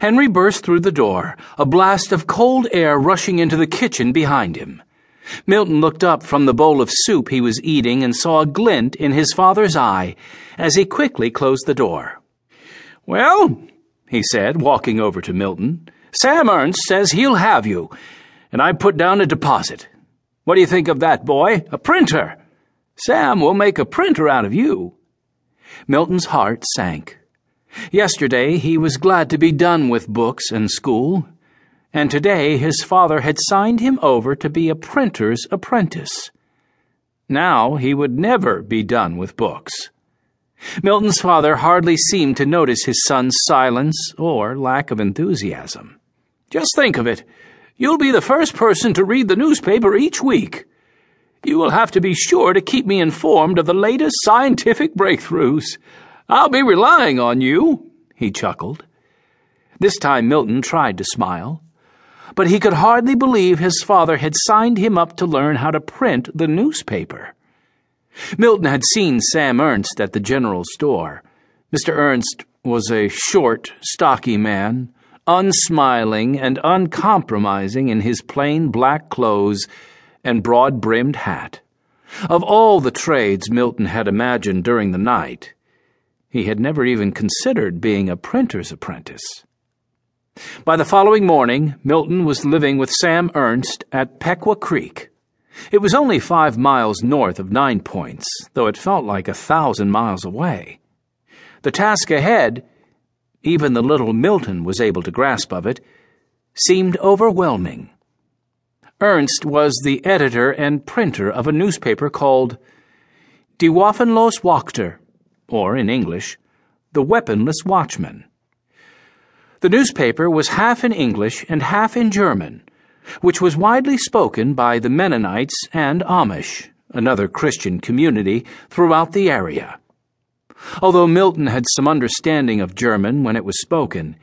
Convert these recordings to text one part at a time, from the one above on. Henry burst through the door, a blast of cold air rushing into the kitchen behind him. Milton looked up from the bowl of soup he was eating and saw a glint in his father's eye as he quickly closed the door. "Well," he said, walking over to Milton, "Sam Ernst says he'll have you, and I put down a deposit. What do you think of that, boy? A printer! Sam will make a printer out of you." Milton's heart sank. Yesterday he was glad to be done with books and school, and today his father had signed him over to be a printer's apprentice. Now he would never be done with books. Milton's father hardly seemed to notice his son's silence or lack of enthusiasm. "Just think of it. You'll be the first person to read the newspaper each week. You will have to be sure to keep me informed of the latest scientific breakthroughs. I'll be relying on you," he chuckled. This time Milton tried to smile, but he could hardly believe his father had signed him up to learn how to print the newspaper. Milton had seen Sam Ernst at the general store. Mr. Ernst was a short, stocky man, unsmiling and uncompromising in his plain black clothes and broad-brimmed hat. Of all the trades Milton had imagined during the night, he had never even considered being a printer's apprentice. By the following morning, Milton was living with Sam Ernst at Pequa Creek. It was only 5 miles north of 9 Points, though it felt like 1,000 miles away. The task ahead, even the little Milton was able to grasp of it, seemed overwhelming. Ernst was the editor and printer of a newspaper called Die Waffenlos Wachter, or in English, The Weaponless Watchman. The newspaper was half in English and half in German, which was widely spoken by the Mennonites and Amish, another Christian community, throughout the area. Although Milton had some understanding of German when it was spoken,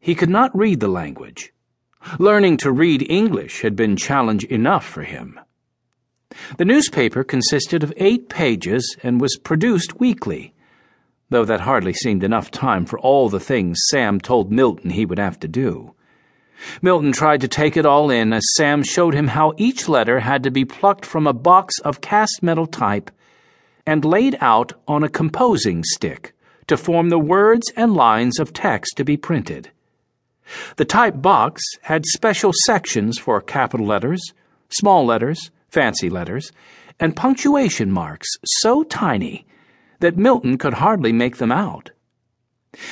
he could not read the language. Learning to read English had been challenge enough for him. The newspaper consisted of 8 pages and was produced weekly, though that hardly seemed enough time for all the things Sam told Milton he would have to do. Milton tried to take it all in as Sam showed him how each letter had to be plucked from a box of cast metal type and laid out on a composing stick to form the words and lines of text to be printed. The type box had special sections for capital letters, small letters, fancy letters, and punctuation marks so tiny that Milton could hardly make them out.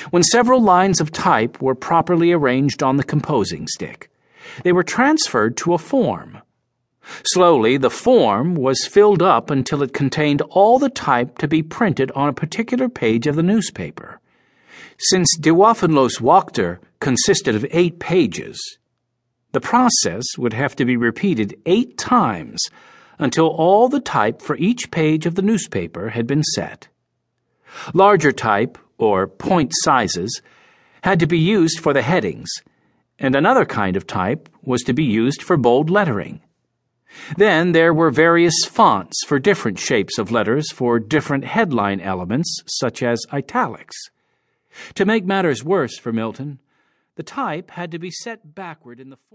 When several lines of type were properly arranged on the composing stick, they were transferred to a form. Slowly, the form was filled up until it contained all the type to be printed on a particular page of the newspaper. Since Die Waffenlos Wachter consisted of 8 pages, the process would have to be repeated 8 times until all the type for each page of the newspaper had been set. Larger type, or point sizes, had to be used for the headings, and another kind of type was to be used for bold lettering. Then there were various fonts for different shapes of letters for different headline elements, such as italics. To make matters worse for Milton, the type had to be set backward in the form.